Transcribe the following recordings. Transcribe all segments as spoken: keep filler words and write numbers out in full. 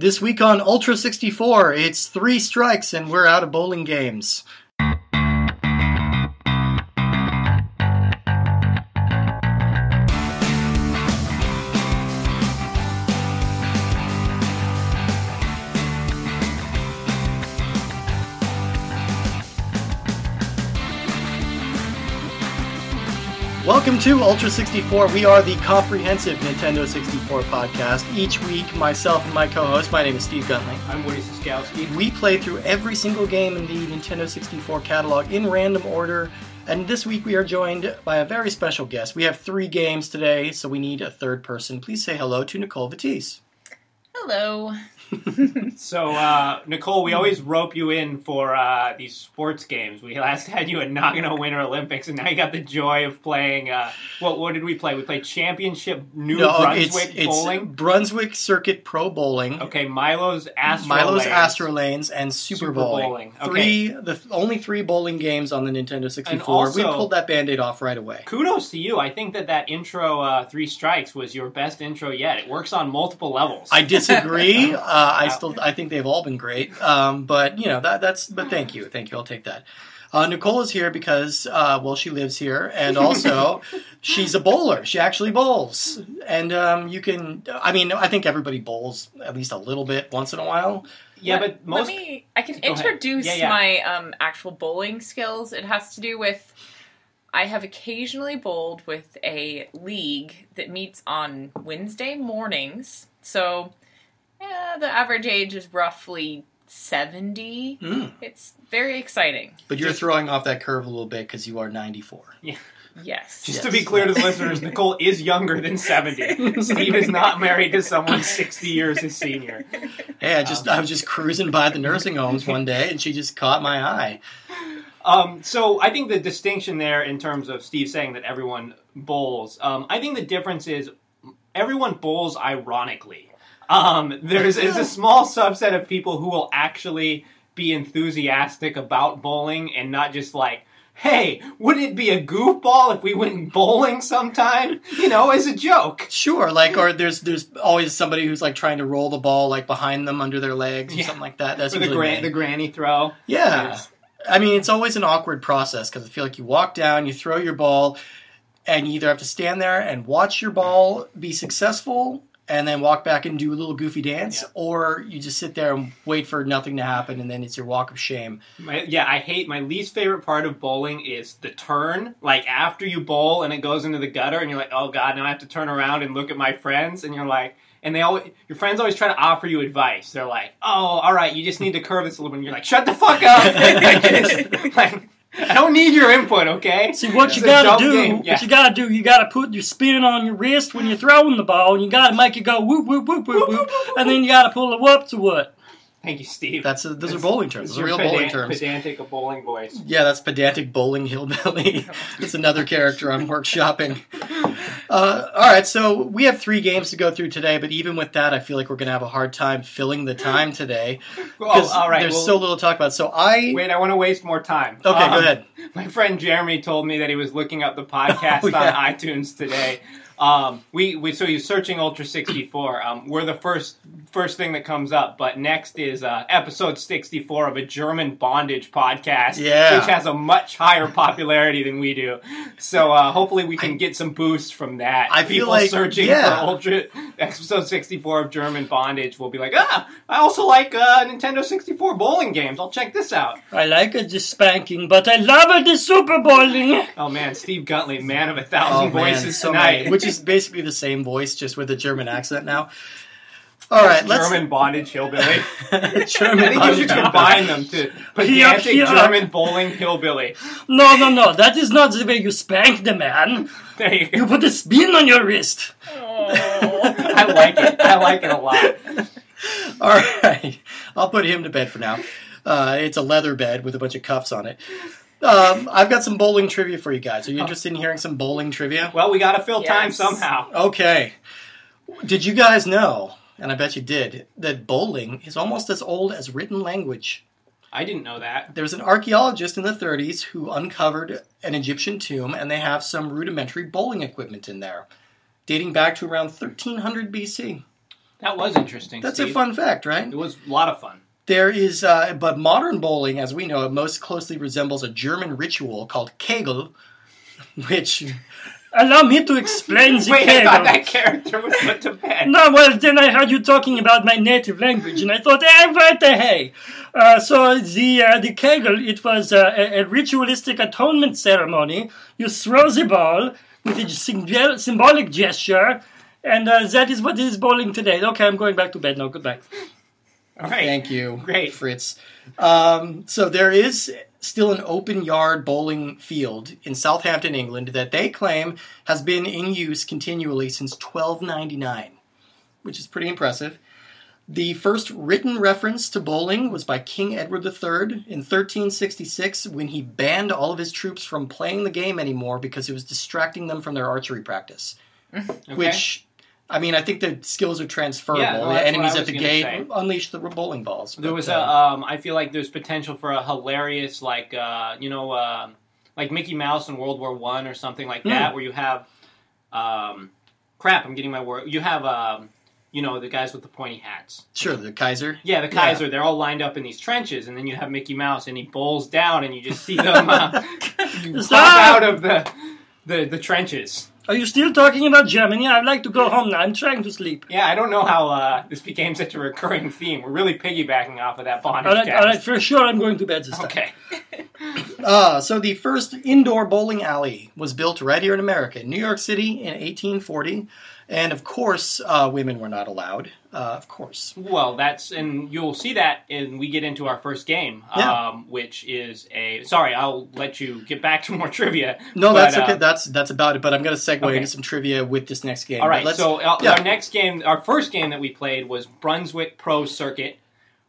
This week on Ultra sixty-four, it's three strikes and we're out of bowling games. Welcome to Ultra sixty-four. We are the comprehensive Nintendo sixty-four podcast. Each week, myself and my co-host, my name is Steve Gunling. I'm Woody Suskowski. We play through every single game in the Nintendo sixty-four catalog in random order. And this week we are joined by a very special guest. We have three games today, so we need a third person. Please say hello to Nicole Vatisse. Hello. So, uh, Nicole, we always rope you in for uh, these sports games. We last had you at Nagano Winter Olympics, and now you got the joy of playing, uh, what What did we play? We played Championship New no, Brunswick it's, Bowling? It's Brunswick Circuit Pro Bowling. Okay, Milo's Astro Milo's Lanes. Milo's Astro Lanes and Super, Super Bowling. Bowling. Okay. Three, the only three bowling games on the Nintendo sixty-four. Also, we pulled that Band-Aid off right away. Kudos to you. I think that that intro, uh, Three Strikes, was your best intro yet. It works on multiple levels. I disagree. uh, Uh, I still, I think they've all been great, um, but you know that, that's. But thank you, thank you. I'll take that. Uh, Nicole is here because, uh, well, she lives here, and also she's a bowler. She actually bowls, and um, you can. I mean, I think everybody bowls at least a little bit once in a while. Yeah, let, but most. Let me. I can introduce yeah, yeah. my um, actual bowling skills. It has to do with. I have occasionally bowled with a league that meets on Wednesday mornings, so. Yeah, the average age is roughly seventy. Mm. It's very exciting. But you're throwing off that curve a little bit because you are ninety-four. Yeah. Yes. Just yes. to be clear to the listeners, Nicole is younger than seventy. Steve is not married to someone sixty years his senior. Hey, I just um, I was just cruising by the nursing homes one day, and she just caught my eye. Um, so I think the distinction there in terms of Steve saying that everyone bowls, um, I think the difference is everyone bowls ironically. Um, there is a small subset of people who will actually be enthusiastic about bowling and not just like, hey, wouldn't it be a goofball if we went bowling sometime? You know, as a joke. Sure, like, or there's there's always somebody who's like trying to roll the ball like behind them under their legs or yeah. something like that. That's or the, gran- the granny throw. Yeah. There's... I mean, it's always an awkward process because I feel like you walk down, you throw your ball, and you either have to stand there and watch your ball be successful and then walk back and do a little goofy dance, yeah. or you just sit there and wait for nothing to happen, and then it's your walk of shame. My, yeah, I hate, my least favorite part of bowling is the turn. Like, after you bowl and it goes into the gutter, and you're like, oh god, now I have to turn around and look at my friends, and you're like, and they always, your friends always try to offer you advice. They're like, oh, alright, you just need to curve this a little bit, and you're like, shut the fuck up! I just, like... I don't need your input, okay? See, what you gotta do, yeah. what you gotta do, you gotta put your spin on your wrist when you're throwing the ball, and you gotta make it go whoop, whoop, whoop, whoop, whoop, and then you gotta pull it up to what? Thank you, Steve. That's a, Those that's, are bowling terms. Those are real pedant, bowling terms. Pedantic, a bowling voice. Yeah, that's pedantic bowling hillbilly. That's another character I'm workshopping. Uh, all right, so we have three games to go through today, but even with that, I feel like we're going to have a hard time filling the time today. Oh, all right. There's well, so little to talk about. So I... Wait, I want to waste more time. Okay, um, go ahead. My friend Jeremy told me that he was looking up the podcast oh, yeah. on iTunes today. Um, we, we so you're searching Ultra sixty-four. Um, we're the first first thing that comes up, but next is uh, episode sixty-four of a German bondage podcast, yeah. which has a much higher popularity than we do. So uh, hopefully we can I, get some boost from that. I People feel like, searching yeah. for Ultra episode sixty-four of German bondage will be like, ah, I also like uh, Nintendo sixty-four bowling games. I'll check this out. I like it, the spanking, but I love it, the Super Bowling. Oh man, Steve Guntley, man of a thousand oh, voices man, so tonight. Which is basically the same voice, just with a German accent now. All right, German let's... German bondage hillbilly. German I think you should combine them to pedantic here, here. German bowling hillbilly. No, no, no. That is not the way you spank the man. There you go. You put a spin on your wrist. Oh. I like it. I like it a lot. All right. I'll put him to bed for now. Uh, it's a leather bed with a bunch of cuffs on it. Um, I've got some bowling trivia for you guys. Are you interested in hearing some bowling trivia? Well, we got to fill yes. time somehow. Okay. Did you guys know, and I bet you did, that bowling is almost as old as written language? I didn't know that. There was an archaeologist in the thirties who uncovered an Egyptian tomb, and they have some rudimentary bowling equipment in there, dating back to around thirteen hundred B C. That was interesting. That's Steve. A fun fact, right? It was a lot of fun. There is, uh, but modern bowling, as we know, it most closely resembles a German ritual called Kegel, which... Allow me to explain the Wait, Kegel. I thought that character was put to bed. No, well, then I heard you talking about my native language, and I thought, eh, what the hey? Uh, so the uh, the Kegel, it was uh, a, a ritualistic atonement ceremony. You throw the ball with a symbol- symbolic gesture, and uh, that is what is bowling today. Okay, I'm going back to bed now. Goodbye. All right. Thank you. Great. Fritz. Um, so there is still an open yard bowling field in Southampton, England, that they claim has been in use continually since twelve ninety-nine, which is pretty impressive. The first written reference to bowling was by King Edward the Third in thirteen sixty-six when he banned all of his troops from playing the game anymore because it was distracting them from their archery practice. Okay. Which... I mean, I think the skills are transferable. Yeah, well, the enemies at the gate say. unleash the bowling balls. There was uh, a, um, I feel like there's potential for a hilarious, like, uh, you know, uh, like Mickey Mouse in World War One or something like mm. that, where you have, um, crap, I'm getting my word. You have, um, you know, the guys with the pointy hats. Sure, the Kaiser. Yeah, the Kaiser. Yeah. They're all lined up in these trenches, and then you have Mickey Mouse, and he bowls down, and you just see them uh, pop out of the the, the trenches. Are you still talking about Germany? I'd like to go home now. I'm trying to sleep. Yeah, I don't know how uh, this became such a recurring theme. We're really piggybacking off of that bondage. All right, all right, for sure I'm going to bed this okay. time. Okay. uh, so the first indoor bowling alley was built right here in America, in New York City in eighteen forty. And, of course, uh, women were not allowed. Uh, of course. Well, that's... And you'll see that when we get into our first game, yeah. um, which is a... Sorry, I'll let you get back to more trivia. No, but, that's okay. Uh, that's that's about it. But I'm going to segue okay. into some trivia with this next game. All right. Let's, so uh, yeah. our next game... Our first game that we played was Brunswick Pro Circuit.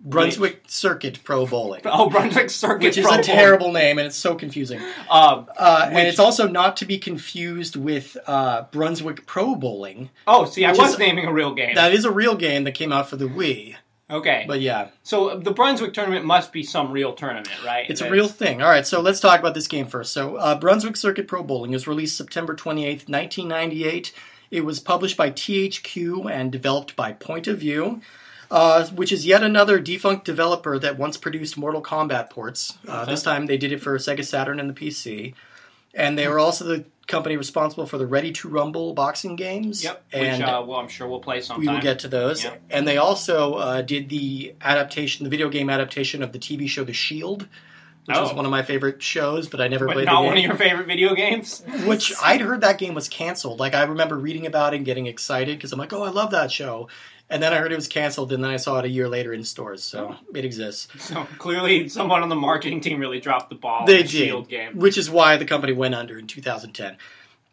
Brunswick which, Circuit Pro Bowling. Oh, Brunswick Circuit which Pro Bowling. Which is a terrible name, and it's so confusing. Um, uh, which, and it's also not to be confused with uh, Brunswick Pro Bowling. Oh, see, I was is, naming a real game. That is a real game that came out for the Wii. Okay. But yeah. So the Brunswick tournament must be some real tournament, right? It's That's... a real thing. All right, so let's talk about this game first. So uh, Brunswick Circuit Pro Bowling was released September twenty-eighth, nineteen ninety-eight. It was published by T H Q and developed by Point of View. Uh, which is yet another defunct developer that once produced Mortal Kombat ports. Uh, okay. This time they did it for Sega Saturn and the P C. And they were also the company responsible for the Ready to Rumble boxing games. Yep, and which uh, well, I'm sure we'll play sometime. We will get to those. Yep. And they also uh, did the adaptation, the video game adaptation of the T V show The Shield, which oh. was one of my favorite shows, but I never but played the game. Not one of your favorite video games? Which, I'd heard that game was canceled. Like, I remember reading about it and getting excited, because I'm like, oh, I love that show. And then I heard it was canceled, and then I saw it a year later in stores, so oh. it exists. So clearly someone on the marketing team really dropped the ball they in the did, Shield game. Which is why the company went under in two thousand ten.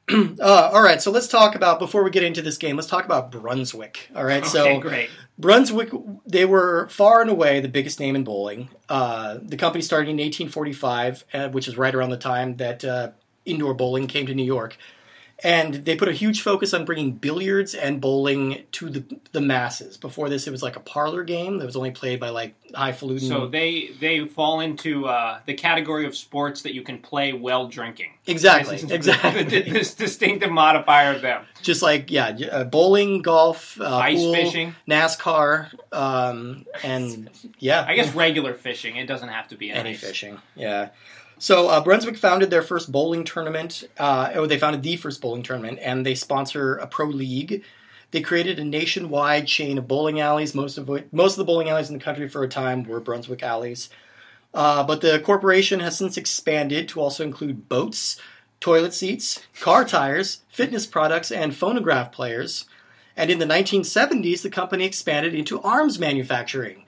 uh, all right, so let's talk about, before we get into this game, let's talk about Brunswick. All right, okay, so great. Brunswick, they were far and away the biggest name in bowling. Uh, the company started in eighteen forty-five, uh, which is right around the time that uh, indoor bowling came to New York. And they put a huge focus on bringing billiards and bowling to the the masses. Before this, it was like a parlor game that was only played by, like, highfalutin. So they, they fall into uh, the category of sports that you can play while drinking. Exactly, this exactly. The, the, this distinctive modifier of them. Just like, yeah, uh, bowling, golf, uh, ice pool, fishing, NASCAR, um, and, yeah. I guess regular fishing. It doesn't have to be any ice. fishing, yeah. So uh, Brunswick founded their first bowling tournament, uh, or they founded the first bowling tournament, and they sponsor a pro league. They created a nationwide chain of bowling alleys. Most of which, most of the bowling alleys in the country for a time were Brunswick alleys. Uh, but the corporation has since expanded to also include boats, toilet seats, car tires, fitness products, and phonograph players. And in the nineteen seventies, the company expanded into arms manufacturing.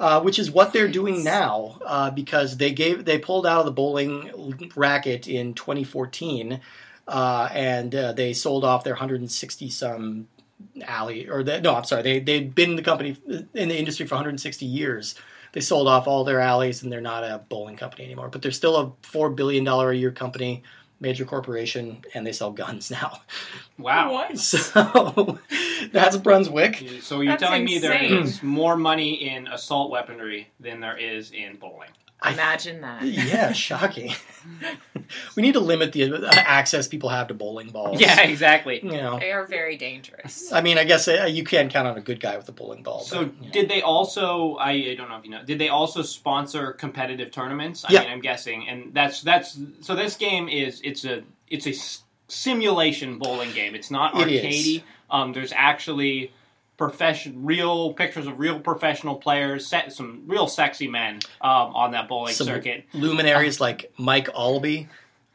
Uh, which is what they're doing now, uh, because they gave they pulled out of the bowling racket in twenty fourteen, uh, and uh, they sold off their one hundred sixty some alley or the, no, I'm sorry, they they'd been in the company in the industry for one hundred sixty years. They sold off all their alleys, and they're not a bowling company anymore. But they're still a four billion dollar a year company, major corporation, and they sell guns now. Wow. What? So that's Brunswick. So you're that's telling insane. me there is more money in assault weaponry than there is in bowling. Imagine that. Yeah, shocking. We need to limit the access people have to bowling balls. Yeah, exactly. You know. They are very dangerous. I mean, I guess uh, you can count on a good guy with a bowling ball. So but, you know. Did they also, I, I don't know if you know, did they also sponsor competitive tournaments? I yeah. mean, I'm guessing. And that's, that's, so this game is, it's a, it's a simulation bowling game. It's not arcadey. It um, there's actually... Profession, real pictures of real professional players, set some real sexy men um, on that bowling some circuit. Luminaries like Mike Albee,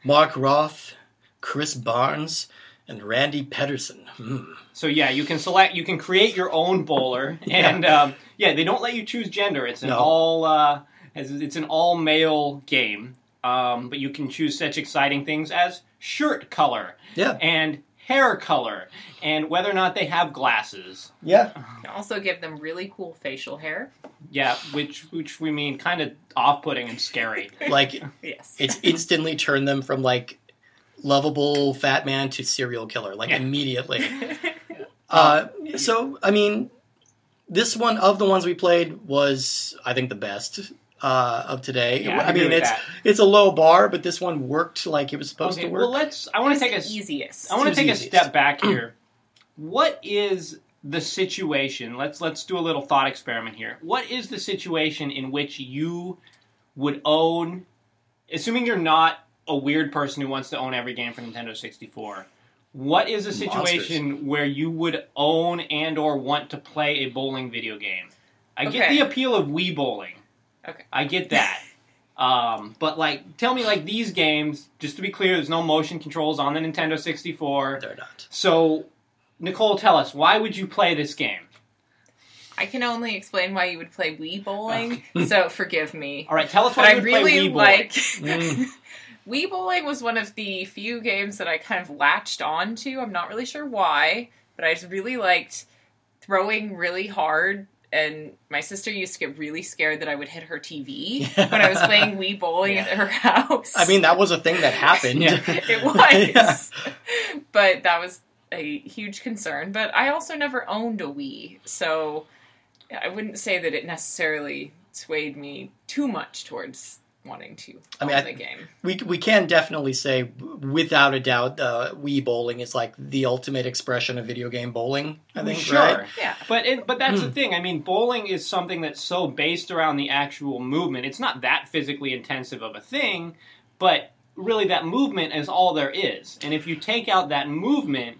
Mark Roth, Chris Barnes, and Randy Pedersen. Mm. So yeah, you can select, you can create your own bowler, yeah. and um, yeah, they don't let you choose gender. It's an no. all, uh, it's an all male game, um, but you can choose such exciting things as shirt color, yeah, and. hair color, and whether or not they have glasses. Yeah. You can also give them really cool facial hair. Yeah, which which we mean kind of off-putting and scary. Like, yes. It's instantly turned them from, like, lovable fat man to serial killer, like, yeah. immediately. yeah. uh, so, I mean, this one of the ones we played was, I think, the best Uh, of today. Yeah, I, I mean, it's that. it's a low bar, but this one worked like it was supposed okay, to work. Well, let's. I want to take a easiest. I want to take easiest. a step back here. What is the situation? Let's let's do a little thought experiment here. What is the situation in which you would own, assuming you're not a weird person who wants to own every game for Nintendo sixty-four? What is a situation Monsters. where you would own and or want to play a bowling video game? I okay. get the appeal of Wii bowling. Okay. I get that. Um, but, like, tell me, like, these games, just to be clear, there's no motion controls on the Nintendo sixty-four. They're not. So, Nicole, tell us, why would you play this game? I can only explain why you would play Wii Bowling, so forgive me. All right, tell us why but you would really play Wii Bowling. Like, mm. Wii Bowling was one of the few games that I kind of latched on to. I'm not really sure why, but I just really liked throwing really hard. And my sister used to get really scared that I would hit her T V yeah. when I was playing Wii Bowling yeah. at her house. I mean, that was a thing that happened. yeah. It was. Yeah. But that was a huge concern. But I also never owned a Wii, so I wouldn't say that it necessarily swayed me too much towards wanting to I mean, own I, the game. We, we can definitely say, without a doubt, uh, Wii Bowling is like the ultimate expression of video game bowling, I think, sure. right? Yeah. But, it, but that's mm. the thing. I mean, bowling is something that's so based around the actual movement. It's not that physically intensive of a thing, but really that movement is all there is. And if you take out that movement,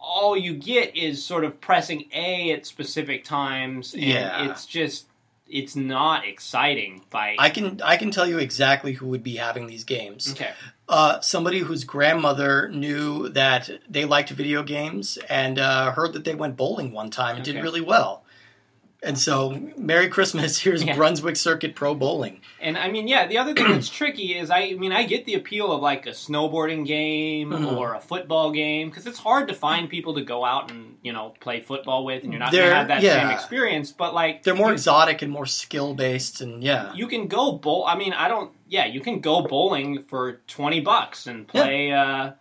all you get is sort of pressing A at specific times, and yeah. it's just... It's not exciting. By I can I can tell you exactly who would be having these games. Okay, uh, somebody whose grandmother knew that they liked video games and uh, heard that they went bowling one time and okay. did really well. And so, Merry Christmas, here's yeah. Brunswick Circuit Pro Bowling. And, I mean, yeah, the other thing that's tricky is, I, I mean, I get the appeal of, like, a snowboarding game mm-hmm. or a football game, because it's hard to find people to go out and, you know, play football with, and you're not going to have that yeah. same experience, but, like... They're more exotic and more skill-based, and, yeah. You can go bowl... I mean, I don't... Yeah, you can go bowling for twenty bucks and play... Yeah. Uh,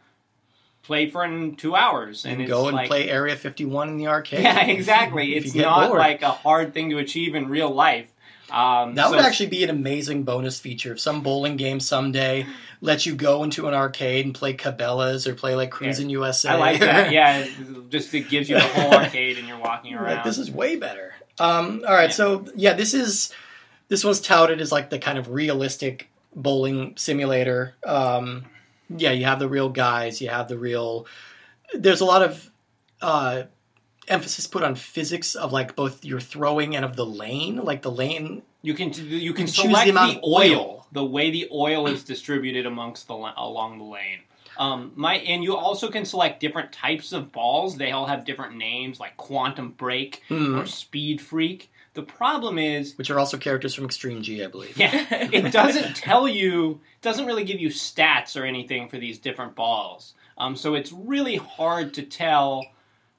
play for in two hours. And, and go and like, play Area fifty-one in the arcade. Yeah, exactly. It's not bored. Like a hard thing to achieve in real life. Um, that so would actually be an amazing bonus feature. If some bowling game someday lets you go into an arcade and play Cabela's or play like Cruisin' yeah. U S A. I like that. Yeah, just it gives you the whole arcade and you're walking around. Like, this is way better. Um, all right, yeah. so yeah, this is this one's touted as like the kind of realistic bowling simulator. Um Yeah, you have the real guys, you have the real... There's a lot of uh, emphasis put on physics of, like, both your throwing and of the lane. Like, the lane... You can you can, can select the, amount the of oil, oil, the way the oil is distributed amongst the along the lane. Um, my And you also can select different types of balls. They all have different names, like Quantum Break mm. or Speed Freak. The problem is... Which are also characters from Extreme G, I believe. Yeah, it doesn't tell you... doesn't really give you stats or anything for these different balls. Um, so it's really hard to tell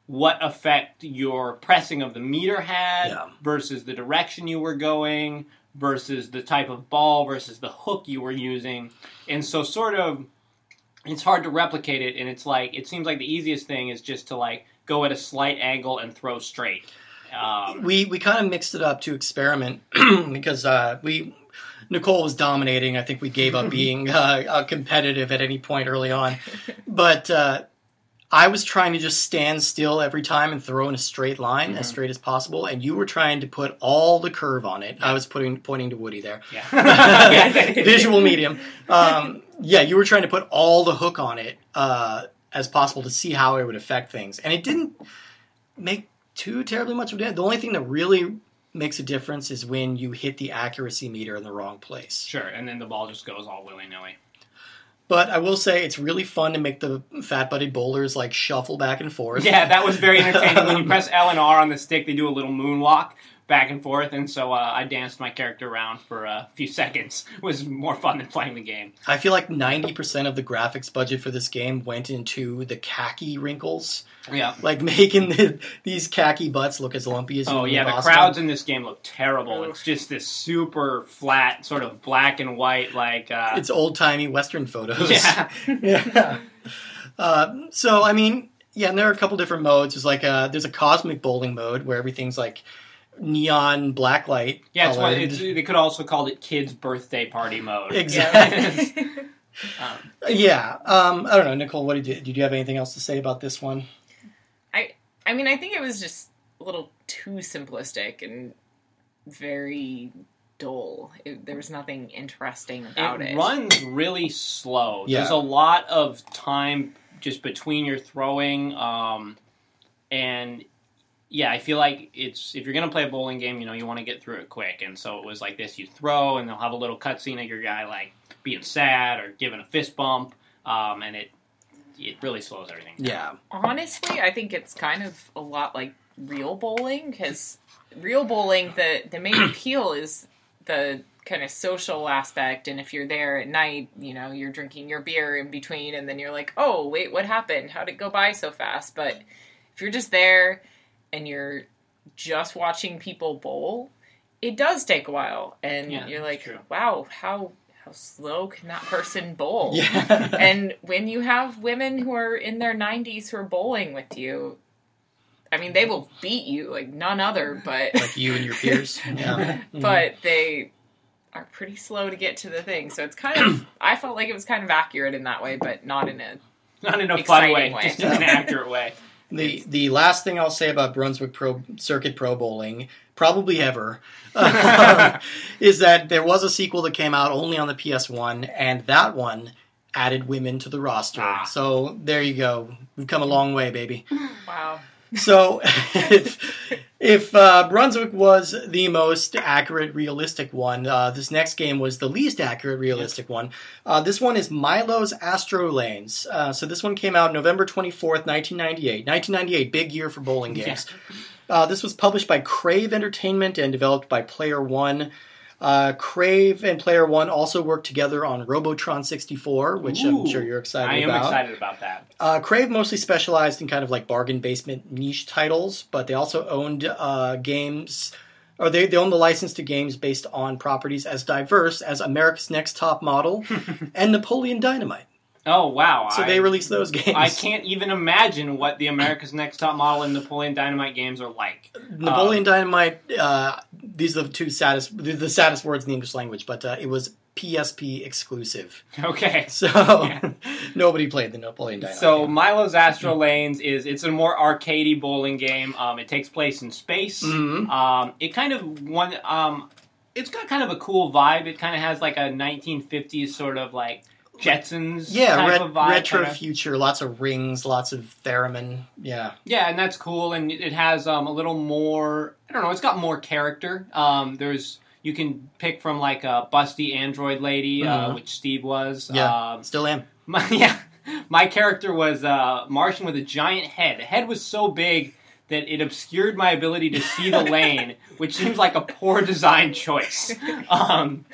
what effect your pressing of the meter had yeah. versus the direction you were going versus the type of ball versus the hook you were using. And so sort of... It's hard to replicate it, and it's like... It seems like the easiest thing is just to, like, go at a slight angle and throw straight. Um, we we kind of mixed it up to experiment because uh, we Nicole was dominating. I think we gave up being uh, competitive at any point early on. But uh, I was trying to just stand still every time and throw in a straight line, mm-hmm. as straight as possible. And you were trying to put all the curve on it. Yeah. I was putting pointing to Woody there. Yeah. Visual medium. Um, yeah, you were trying to put all the hook on it uh, as possible to see how it would affect things. And it didn't make too terribly much of a difference. The only thing that really makes a difference is when you hit the accuracy meter in the wrong place. Sure, and then the ball just goes all willy-nilly. But I will say it's really fun to make the fat-butted bowlers like shuffle back and forth. Yeah, that was very entertaining. When you press L and R on the stick, they do a little moonwalk back and forth, and so uh, I danced my character around for a few seconds. It was more fun than playing the game. I feel like ninety percent of the graphics budget for this game went into the khaki wrinkles. Yeah. Like making the, these khaki butts look as lumpy as you Oh, yeah, the Boston. Crowds in this game look terrible. It's just this super flat, sort of black and white, like... Uh... It's old-timey Western photos. Yeah. yeah. Uh, so, I mean, yeah, and there are a couple different modes. There's, like a, there's a cosmic bowling mode where everything's, like... neon black light. Yeah, it's what, it's, they could also call it kids' birthday party mode. Exactly. um, yeah. Um, I don't know, Nicole. What did you, did you have anything else to say about this one? I I mean, I think it was just a little too simplistic and very dull. It, there was nothing interesting about it. It runs really slow. Yeah. There's a lot of time just between your throwing um, and. Yeah, I feel like it's if you're going to play a bowling game, you know, you want to get through it quick. And so it was like this. You throw, and they'll have a little cutscene of your guy, like, being sad or giving a fist bump, um, and it it really slows everything down. Yeah. Honestly, I think it's kind of a lot like real bowling, because real bowling, the, the main appeal is the kind of social aspect, and if you're there at night, you know, you're drinking your beer in between, and then you're like, oh, wait, what happened? How'd it go by so fast? But if you're just there... and you're just watching people bowl, it does take a while. And yeah, you're like, wow, how how slow can that person bowl? Yeah. And when you have women who are in their nineties who are bowling with you, I mean, they will beat you like none other, but... like you and your peers. Yeah. But they are pretty slow to get to the thing. So it's kind of... I felt like it was kind of accurate in that way, but not in a Not in a fun way, way. Just in an accurate way. The the last thing I'll say about Brunswick Pro, Circuit Pro Bowling, probably ever, um, is that there was a sequel that came out only on the P S one, and that one added women to the roster. Ah. So there you go. We've come a long way, baby. Wow. So if, if uh, Brunswick was the most accurate, realistic one, uh, this next game was the least accurate, realistic one. Uh, this one is Milo's Astro Lanes. Uh, so this one came out November twenty-fourth, nineteen ninety-eight. nineteen ninety-eight, big year for bowling games. Yeah. Uh, this was published by Crave Entertainment and developed by Player One. Uh, Crave and Player One also worked together on Robotron sixty-four, which Ooh, I'm sure you're excited about. I am about. excited about that. Uh, Crave mostly specialized in kind of like bargain basement niche titles, but they also owned uh, games, or they, they owned the license to games based on properties as diverse as America's Next Top Model and Napoleon Dynamite. Oh, wow. So I, they released those games. I can't even imagine what the America's Next Top Model and Napoleon Dynamite games are like. Napoleon um, Dynamite, uh, these are the two saddest, the saddest words in the English language, but uh, it was P S P exclusive. Okay. So yeah. Nobody played the Napoleon Dynamite. So game. Milo's Astro Lanes is, it's a more arcadey bowling game. Um, it takes place in space. Mm-hmm. Um, it kind of, one, um, it's got kind of a cool vibe. It kind of has like a nineteen fifties sort of like, Jetsons yeah, type ret- of vibe. retro kind of. Future, lots of rings, lots of theremin, yeah. Yeah, and that's cool, and it has um, a little more, I don't know, it's got more character. Um, there's, you can pick from like a busty android lady, mm-hmm. uh, which Steve was. Yeah, um, still am. My, yeah, my character was a Martian with a giant head. The head was so big that it obscured my ability to see the lane, which seems like a poor design choice. Um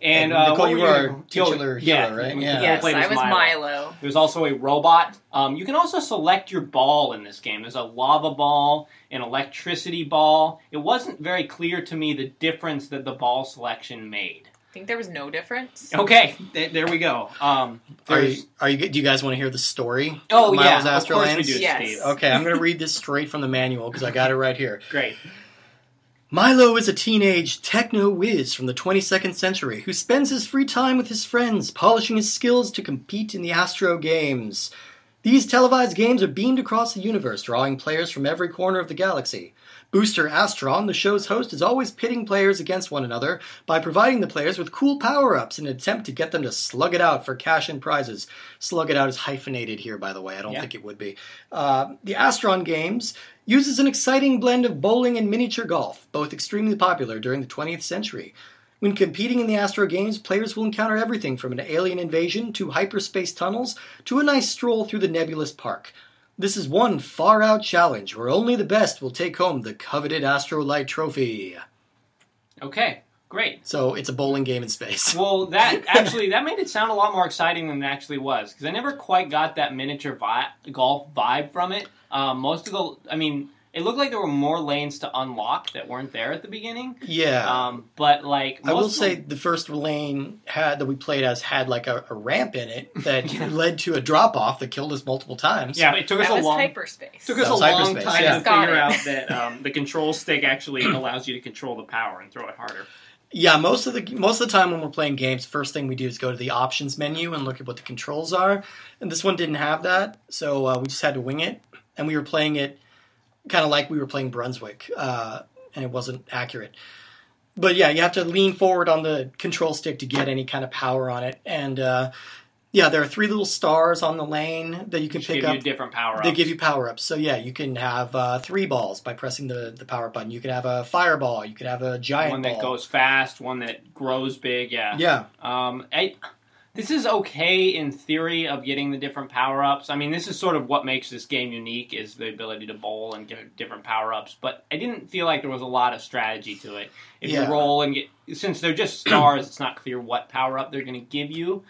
And, and Nicole, uh, you were our titular yeah, hero, right? Yeah. Yes, I was Milo. Milo. There's also a robot. Um, you can also select your ball in this game. There's a lava ball, an electricity ball. It wasn't very clear to me the difference that the ball selection made. I think there was no difference. Okay, th- there we go. Um, are you, are you? Do you guys want to hear the story? Oh, Milo's yeah, Astro of course Lands? We do, yes. Steve. Okay, I'm going to read this straight from the manual because I got it right here. Great. Milo is a teenage techno whiz from the twenty-second century who spends his free time with his friends, polishing his skills to compete in the Astro Games. These televised games are beamed across the universe, drawing players from every corner of the galaxy. Booster Astron, the show's host, is always pitting players against one another by providing the players with cool power-ups in an attempt to get them to slug it out for cash and prizes. Slug it out is hyphenated here, by the way. I don't yeah. think it would be. Uh, the Astron Games uses an exciting blend of bowling and miniature golf, both extremely popular during the twentieth century. When competing in the Astro Games, players will encounter everything from an alien invasion to hyperspace tunnels to a nice stroll through the nebulous park. This is one far-out challenge where only the best will take home the coveted Astrolight Trophy. Okay, great. So it's a bowling game in space. Well, that actually, that made it sound a lot more exciting than it actually was, because I never quite got that miniature vi- golf vibe from it. Um, most of the, I mean, it looked like there were more lanes to unlock that weren't there at the beginning. Yeah. Um, but, like, most I will say the first lane had that we played as had, like, a, a ramp in it that yeah. led to a drop-off that killed us multiple times. Yeah, it took that us a long... hyperspace. Took us a long time yeah. to figure it. out that um, the control stick actually allows you to control the power and throw it harder. Yeah, most of the most of the time when we're playing games, first thing we do is go to the options menu and look at what the controls are. And this one didn't have that, so uh, we just had to wing it. And we were playing it kind of like we were playing Brunswick, uh, and it wasn't accurate. But yeah, you have to lean forward on the control stick to get any kind of power on it. And uh, yeah, there are three little stars on the lane that you can pick up. They give you different power-ups. They give you power-ups. So yeah, you can have uh, three balls by pressing the, the power button. You can have a fireball. You can have a giant one ball. One that goes fast, one that grows big, yeah. Yeah. Um, I, this is okay in theory of getting the different power-ups. I mean, this is sort of what makes this game unique is the ability to bowl and get different power-ups. But I didn't feel like there was a lot of strategy to it. If yeah. you roll and get... Since they're just stars, it's not clear what power-up they're going to give you.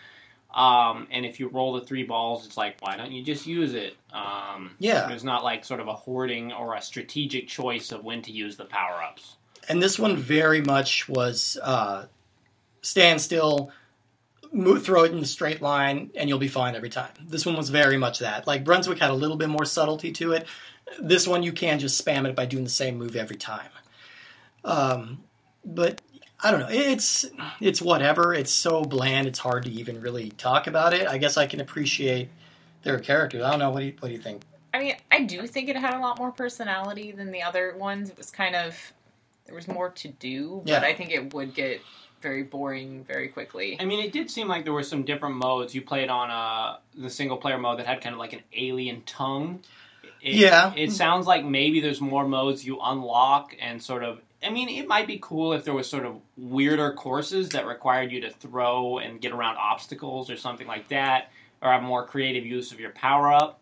Um, and if you roll the three balls, it's like, why don't you just use it? Um, yeah. There's not like sort of a hoarding or a strategic choice of when to use the power-ups. And this one very much was uh, standstill... Move, throw it in a straight line, and you'll be fine every time. This one was very much that. Like, Brunswick had a little bit more subtlety to it. This one, you can just spam it by doing the same move every time. Um, but, I don't know. It's it's whatever. It's so bland, it's hard to even really talk about it. I guess I can appreciate their characters. I don't know. What do you, what do you think? I mean, I do think it had a lot more personality than the other ones. It was kind of... There was more to do, but yeah. I think it would get... very boring very quickly. I mean, it did seem like there were some different modes. You played on uh, the single-player mode that had kind of like an alien tongue. It, yeah. It sounds like maybe there's more modes you unlock and sort of... I mean, it might be cool if there was sort of weirder courses that required you to throw and get around obstacles or something like that, or have more creative use of your power-up.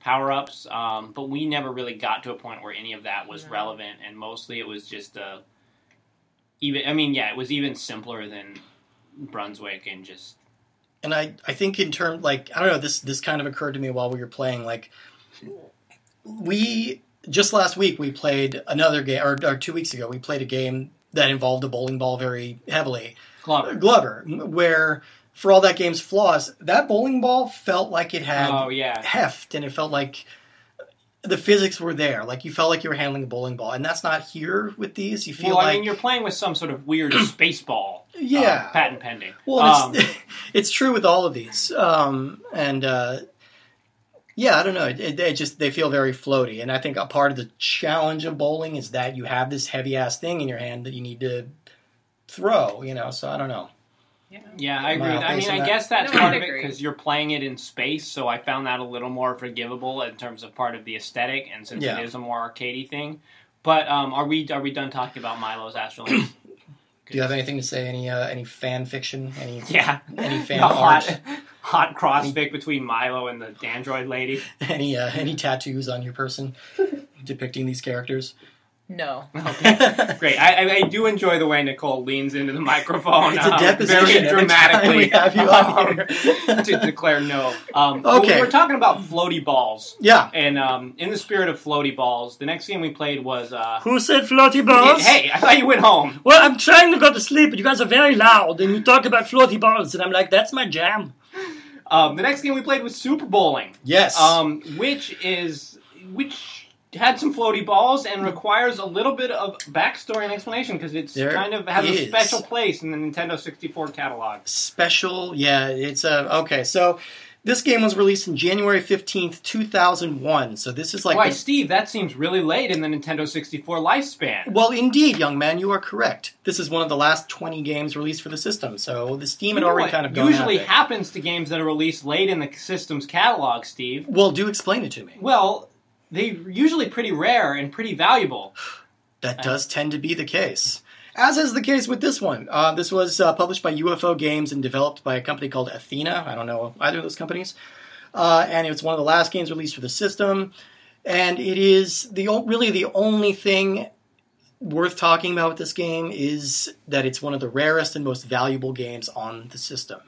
power-ups, um, but we never really got to a point where any of that was yeah. relevant, and mostly it was just a... Even I mean, yeah, it was even simpler than Brunswick and just... And I, I think in terms, like, I don't know, this, this kind of occurred to me while we were playing, like, we, just last week we played another game, or, or two weeks ago, we played a game that involved a bowling ball very heavily. Glover. Glover, where, for all that game's flaws, that bowling ball felt like it had oh, yeah. heft, and it felt like... The physics were there. Like, you felt like you were handling a bowling ball. And that's not here with these. You feel well, like... Well, I mean, you're playing with some sort of weird space ball. Yeah. Um, patent pending. Well, um, it's, it's true with all of these. Um, and, uh, yeah, I don't know. It, it, it just, they feel very floaty. And I think a part of the challenge of bowling is that you have this heavy-ass thing in your hand that you need to throw, you know? So, I don't know. Yeah, yeah I agree. I mean, I that? guess that's no, part of it because you're playing it in space, so I found that a little more forgivable in terms of part of the aesthetic, and since yeah. it is a more arcadey thing. But um, are we are we done talking about Milo's Astro Lanes? Do you have anything to say? Any uh, any fan fiction? Any yeah, any fan no, art? Hot, hot crossfic any, between Milo and the Dandroid lady. Any uh, any tattoos on your person depicting these characters? No. Okay. Great. I, I do enjoy the way Nicole leans into the microphone. It's a deposition. Um, very dramatically. We have you on um, here. To declare no. Um, okay. We're talking about floaty balls. Yeah. And um, in the spirit of floaty balls, the next game we played was... Uh, Who said floaty balls? Hey, I thought you went home. Well, I'm trying to go to sleep, but you guys are very loud, and you talk about floaty balls, and I'm like, that's my jam. Um, the next game we played was Super Bowling. Yes. Um, which is... Which... had some floaty balls and requires a little bit of backstory and explanation because it's there kind of has is. a special place in the Nintendo sixty-four catalog. Special, yeah, it's a okay. So this game was released on January fifteenth, two thousand one. So this is like why, the, Steve? That seems really late in the Nintendo sixty-four lifespan. Well, indeed, young man, you are correct. This is one of the last twenty games released for the system. So the Steam had you know already kind of gone usually out happens to games that are released late in the system's catalog, Steve. Well, do explain it to me. Well. They're usually pretty rare and pretty valuable. That does tend to be the case. As is the case with this one. Uh, this was uh, published by U F O Games and developed by a company called Athena. I don't know either of those companies. Uh, and it was one of the last games released for the system. And it is the really the only thing worth talking about with this game is that it's one of the rarest and most valuable games on the system.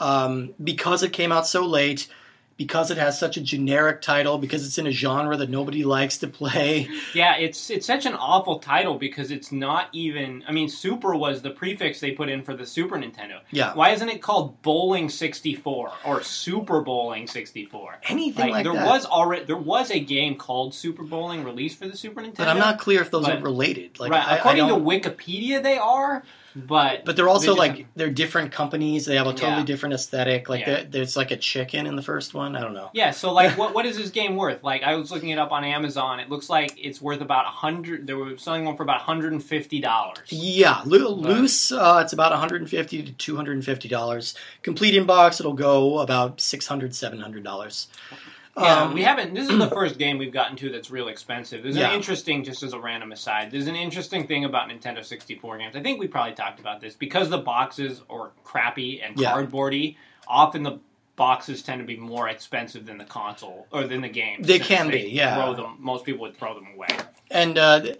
Um, because it came out so late... Because it has such a generic title, because it's in a genre that nobody likes to play. Yeah, it's it's such an awful title because it's not even... I mean, Super was the prefix they put in for the Super Nintendo. Yeah. Why isn't it called Bowling sixty-four or Super Bowling sixty-four? Anything like, like there that. Was already, there was a game called Super Bowling released for the Super Nintendo. But I'm not clear if those but, are related. Like, right, I, according I to Wikipedia, they are... But but they're also, they like, have... they're different companies. They have a totally yeah. different aesthetic. Like, yeah. there's, like, a chicken in the first one. I don't know. Yeah, so, like, what what is this game worth? Like, I was looking it up on Amazon. It looks like it's worth about one hundred dollars. They were selling one for about one hundred fifty dollars. Yeah, lo- but... loose, uh, it's about one hundred fifty dollars to two hundred fifty dollars. Complete in box, it'll go about six hundred dollars, seven hundred dollars. Yeah, um, we haven't... This is the first game we've gotten to that's real expensive. There's yeah. an interesting, just as a random aside, there's an interesting thing about Nintendo sixty-four games. I think we probably talked about this. Because the boxes are crappy and cardboardy, yeah. often the boxes tend to be more expensive than the console, or than the games. They can they be, yeah. Throw them, most people would throw them away. And uh, th-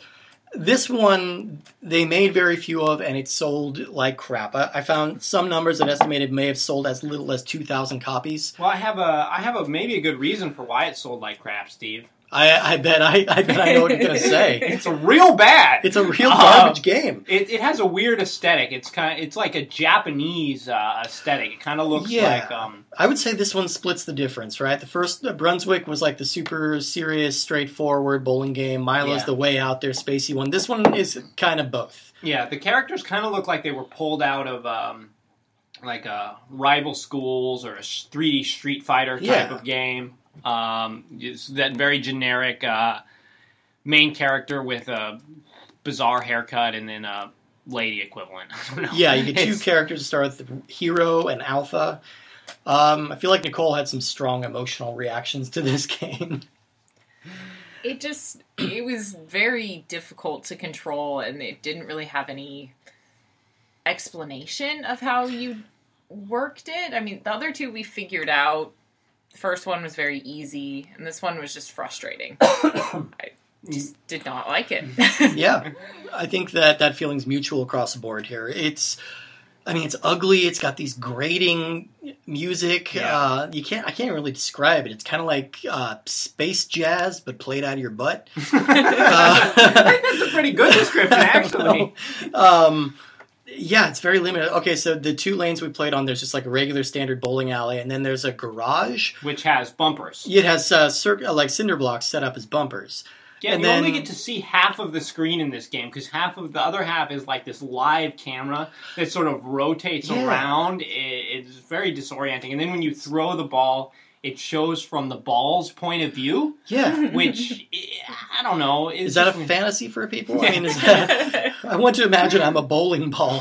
this one, they made very few of, and it sold like crap. I, I found some numbers that estimated may have sold as little as two thousand copies. Well, I have a, I have a maybe a good reason for why it sold like crap, Steve. I, I bet I, I bet I know what you're going to say. It's real bad. It's a real garbage uh, game. It, it has a weird aesthetic. It's kind of, it's like a Japanese uh, aesthetic. It kind of looks yeah. like... Um, I would say this one splits the difference, right? The first, uh, Brunswick was like the super serious, straightforward bowling game. Milo's yeah. the way out there, spacey one. This one is kind of both. Yeah, the characters kind of look like they were pulled out of... Um, like a Rival Schools or a three D Street Fighter type yeah. of game. Um, it's that very generic uh, main character with a bizarre haircut and then a lady equivalent. I don't know. Yeah, you get two it's... characters to start with, Hero and Alpha. Um, I feel like Nicole had some strong emotional reactions to this game. It just, it was very difficult to control, and it didn't really have any explanation of how you worked it. I mean, the other two we figured out. The first one was very easy, and this one was just frustrating. I just did not like it. Yeah. I think that that feeling's mutual across the board here. It's, I mean, it's ugly. It's got these grating music. Yeah. Uh, you can't, I can't really describe it. It's kind of like uh, space jazz, but played out of your butt. uh, I think that's a pretty good description, actually. Um Yeah, it's very limited. Okay, so the two lanes we played on, there's just like a regular standard bowling alley, and then there's a garage. Which has bumpers. It has uh, cir- like cinder blocks set up as bumpers. Yeah, and you then, only get to see half of the screen in this game, because half of the other half is like this live camera that sort of rotates yeah. around. It, it's very disorienting. And then when you throw the ball... It shows from the ball's point of view. Yeah. Which, I don't know. Is that a fantasy for people? I mean, is that... I want to imagine I'm a bowling ball.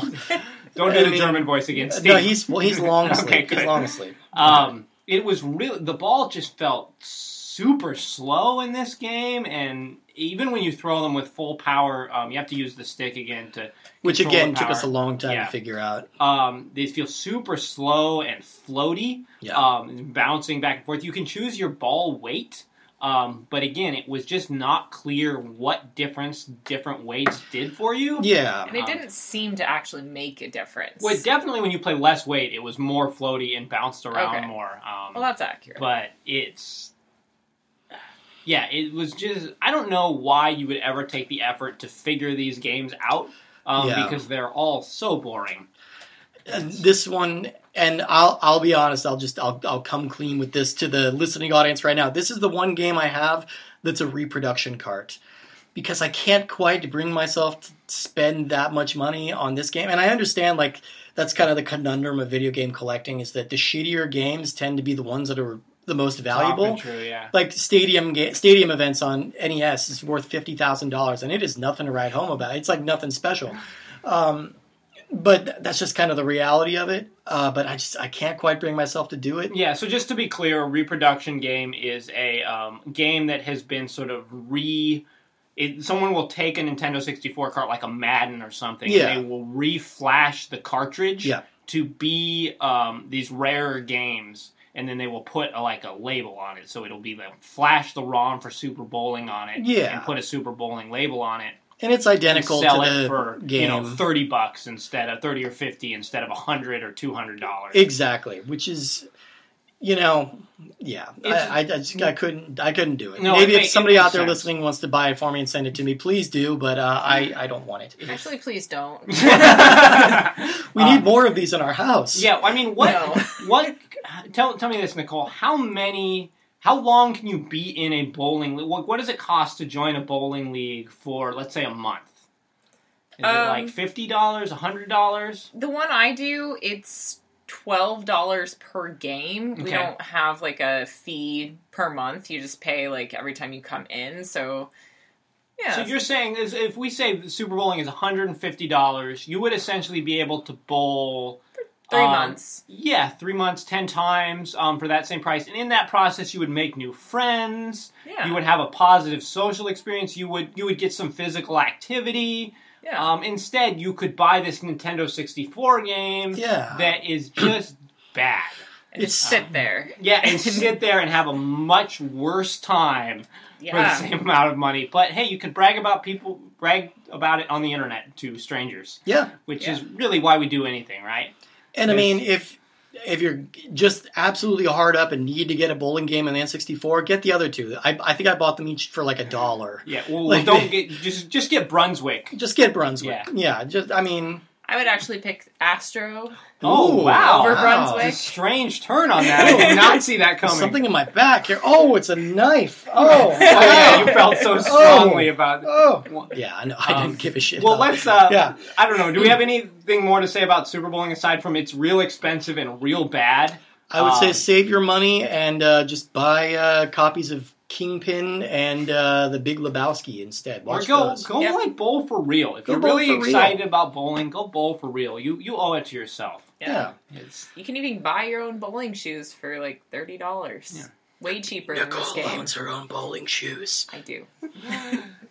Don't do I the mean, German voice again, Steve. No, he's, well, he's long asleep. Okay, good. He's long asleep. Um, it was really... The ball just felt super slow in this game, and even when you throw them with full power, um, you have to use the stick again to... Which, again, took us a long time yeah. to figure out. Um, they feel super slow and floaty, yeah. um, bouncing back and forth. You can choose your ball weight, um, but, again, it was just not clear what difference different weights did for you. Yeah. And it didn't um, seem to actually make a difference. Well, definitely when you play less weight, it was more floaty and bounced around okay. more. Um, well, that's accurate. But it's... Yeah, it was just... I don't know why you would ever take the effort to figure these games out, um, yeah. because they're all so boring. this one, and I'll I'll be honest, I'll just I'll I'll come clean with this to the listening audience right now. This is the one game I have that's a reproduction cart, because I can't quite bring myself to spend that much money on this game. And I understand, like, that's kind of the conundrum of video game collecting, is that the shittier games tend to be the ones that are the most valuable. True, yeah. Like stadium ga- stadium events on N E S is worth fifty thousand dollars, and it is nothing to write home about. It's like nothing special. Um, but that's just kind of the reality of it. Uh, but I just I can't quite bring myself to do it. Yeah, so just to be clear, a reproduction game is a um, game that has been sort of re... It, someone will take a Nintendo sixty-four cart, like a Madden or something, yeah. and they will re-flash the cartridge yeah. to be um, these rarer games, and then they will put a, like a label on it. So it'll be like, flash the ROM for Super Bowling on it, yeah. and put a Super Bowling label on it. And it's identical and sell to it the for, game. You know, thirty bucks instead of thirty or fifty instead of a hundred or two hundred dollars. Exactly, which is. You know, yeah, I, I, just, I couldn't, I couldn't do it. No, Maybe it if may, somebody out there sense. listening wants to buy it for me and send it to me, please do. But uh, I, I don't want it. Actually, please don't. We um, need more of these in our house. Yeah, I mean, what, no. what? Tell, tell me this, Nicole. How many? How long can you be in a bowling league? What, what does it cost to join a bowling league for, let's say, a month? Is um, it like fifty dollars, one hundred dollars? The one I do, it's twelve dollars per game. Okay. We don't have, like, a fee per month. You just pay, like, every time you come in, so, yeah. So you're saying, is if we say Super Bowling is one hundred fifty dollars, you would essentially be able to bowl... For three um, months. Yeah, three months, ten times, um, for that same price. And in that process, you would make new friends. Yeah. You would have a positive social experience. You would, you would get some physical activity. Yeah. Um, instead, you could buy this Nintendo sixty-four game yeah. that is just bad. And it's, just sit there. Um, yeah, and sit there and have a much worse time yeah. for the same amount of money. But hey, you could brag about people, brag about it on the internet to strangers. Yeah. Which yeah. is really why we do anything, right? And I mean, if if you're just absolutely hard up and need to get a bowling game in the N sixty-four, get the other two. I, I think I bought them each for like a dollar. Yeah, well, like, don't get just just get Brunswick. Just get Brunswick. Yeah, yeah just I mean, I would actually pick Astro. Oh, wow. Over Brunswick. Wow. A strange turn on that. I did not see that coming. Something in my back here. Oh, it's a knife. Oh, wow. Yeah, you felt so strongly oh, about it. Oh. Yeah, I know. Um, I didn't give a shit. Well, let's, uh, yeah. I don't know. Do we have anything more to say about Super Bowling aside from it's real expensive and real bad? I would um, say save your money and uh, just buy uh, copies of Kingpin and uh, The Big Lebowski instead. Watch or go, go yep. like bowl for real. If go you're really excited real. about bowling, go bowl for real. You you owe it to yourself. Yeah, yeah. You can even buy your own bowling shoes for like thirty dollars. Yeah. Way cheaper Nicole than this game. Nicole owns her own bowling shoes. I do.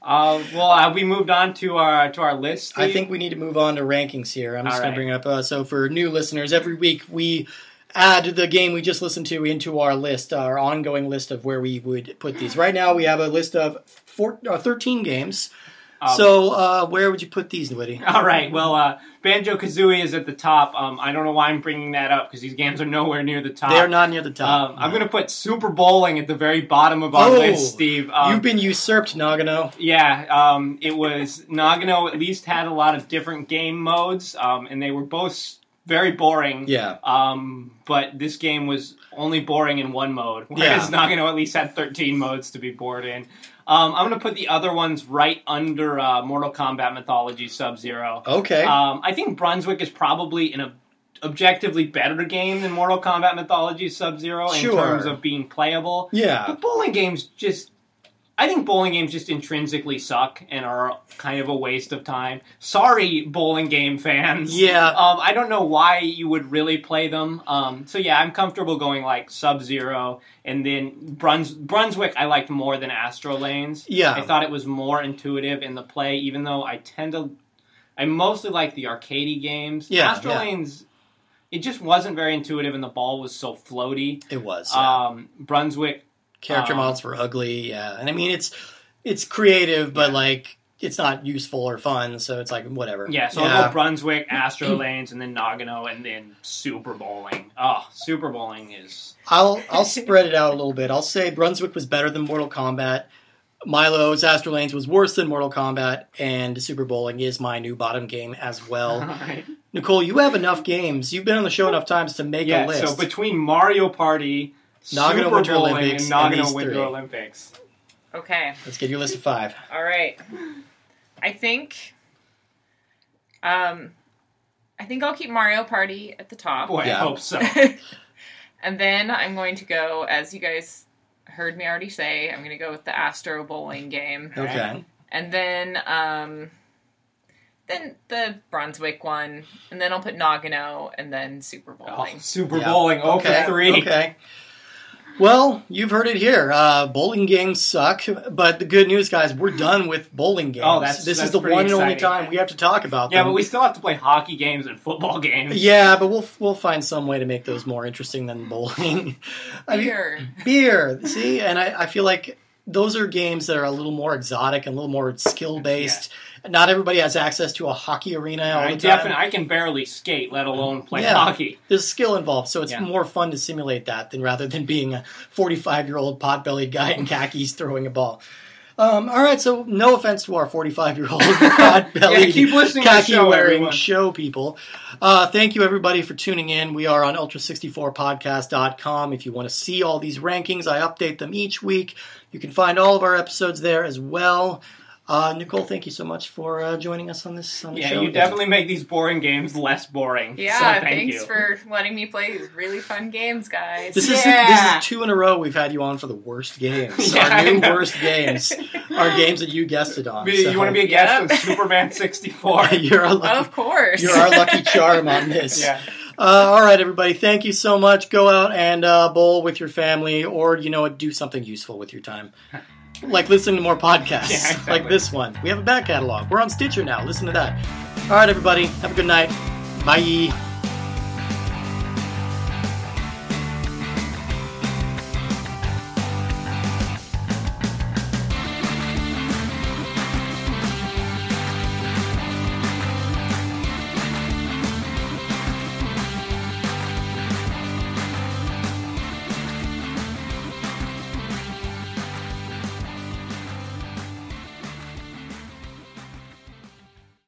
uh, well, uh, we moved on to our to our list. Steve? I think we need to move on to rankings here. I'm All just right. going to bring up. Uh, so for new listeners, every week we. Add the game we just listened to into our list, our ongoing list of where we would put these. Right now we have a list of four, uh, thirteen games. Um, so uh, where would you put these, Woody? All right, well, uh, Banjo-Kazooie is at the top. Um, I don't know why I'm bringing that up, because these games are nowhere near the top. They're not near the top. Um, no. I'm going to put Super Bowling at the very bottom of our oh, list, Steve. Um, you've been usurped, Nagano. Yeah, um, it was... Nagano at least had a lot of different game modes, um, and they were both... Very boring. Yeah. Um, but this game was only boring in one mode. Whereas yeah. Nagano at least had thirteen modes to be bored in. Um, I'm going to put the other ones right under uh, Mortal Kombat Mythology Sub Zero. Okay. Um, I think Brunswick is probably an ob- objectively better game than Mortal Kombat Mythology Sub Zero sure. in terms of being playable. Yeah. But bowling games just. I think bowling games just intrinsically suck and are kind of a waste of time. Sorry, bowling game fans. Yeah. Um, I don't know why you would really play them. Um, so, yeah, I'm comfortable going, like, Sub-Zero. And then Bruns- Brunswick I liked more than Astro Lanes. Yeah. I thought it was more intuitive in the play, even though I tend to... I mostly like the arcadey games. Yeah, Astro yeah. Lanes... It just wasn't very intuitive, and the ball was so floaty. It was, yeah. Um, Brunswick... Character um, models were ugly, yeah. And I mean, it's it's creative, but, yeah. like, it's not useful or fun, so it's like, whatever. Yeah, so yeah. I'll go Brunswick, Astro Lanes, and then Nagano, and then Super Bowling. Oh, Super Bowling is... I'll I'll spread it out a little bit. I'll say Brunswick was better than Mortal Kombat, Milo's Astro Lanes was worse than Mortal Kombat, and Super Bowling is my new bottom game as well. All right. Nicole, you have enough games. You've been on the show enough times to make yeah, a list. So between Mario Party, Nagano Super Winter Bowling, Olympics, and Nagano Winter three. Olympics. Okay. Let's get your list of five. All right. I think... Um, I think I'll keep Mario Party at the top. Boy, yeah. I hope so. And then I'm going to go, as you guys heard me already say, I'm going to go with the Astro Bowling game. Okay. And then... Um, Then the Brunswick one, and then I'll put Nagano, and then Super Bowling. Oh, Super yeah. Bowling, oh okay. for three. Okay. Well, you've heard it here. Uh, bowling games suck, but the good news, guys, we're done with bowling games. Oh, that's This that's is the one exciting. and only time we have to talk about yeah, them. Yeah, but we still have to play hockey games and football games. Yeah, but we'll we'll find some way to make those more interesting than bowling. I beer. Mean, beer, see? And I, I feel like... Those are games that are a little more exotic and a little more skill-based. Yeah. Not everybody has access to a hockey arena all I the time. Definitely, I can barely skate, let alone play yeah. hockey. There's skill involved, so it's yeah. more fun to simulate that than rather than being a forty-five-year-old pot-bellied guy in khakis throwing a ball. Um, all right, so no offense to our forty-five-year-old pot-bellied, yeah, khaki-wearing show people. Uh, thank you, everybody, for tuning in. We are on ultra sixty-four podcast dot com. If you want to see all these rankings, I update them each week. You can find all of our episodes there as well. Uh, Nicole, thank you so much for uh, joining us on this on the yeah, show. Yeah, you definitely make these boring games less boring. Yeah, so thank thanks you. for letting me play these really fun games, guys. This, yeah. is, this is two in a row we've had you on for the worst games. yeah, our new worst games are games that you guessed it on. But so. You want to be a guest yep. on Superman sixty-four? You're our lucky, of course. You're our lucky charm on this. Yeah. Uh, all right, everybody. Thank you so much. Go out and uh, bowl with your family, or you know what, do something useful with your time. Like listening to more podcasts, yeah, exactly. like this one. We have a back catalog. We're on Stitcher now. Listen to that. All right, everybody. Have a good night. Bye.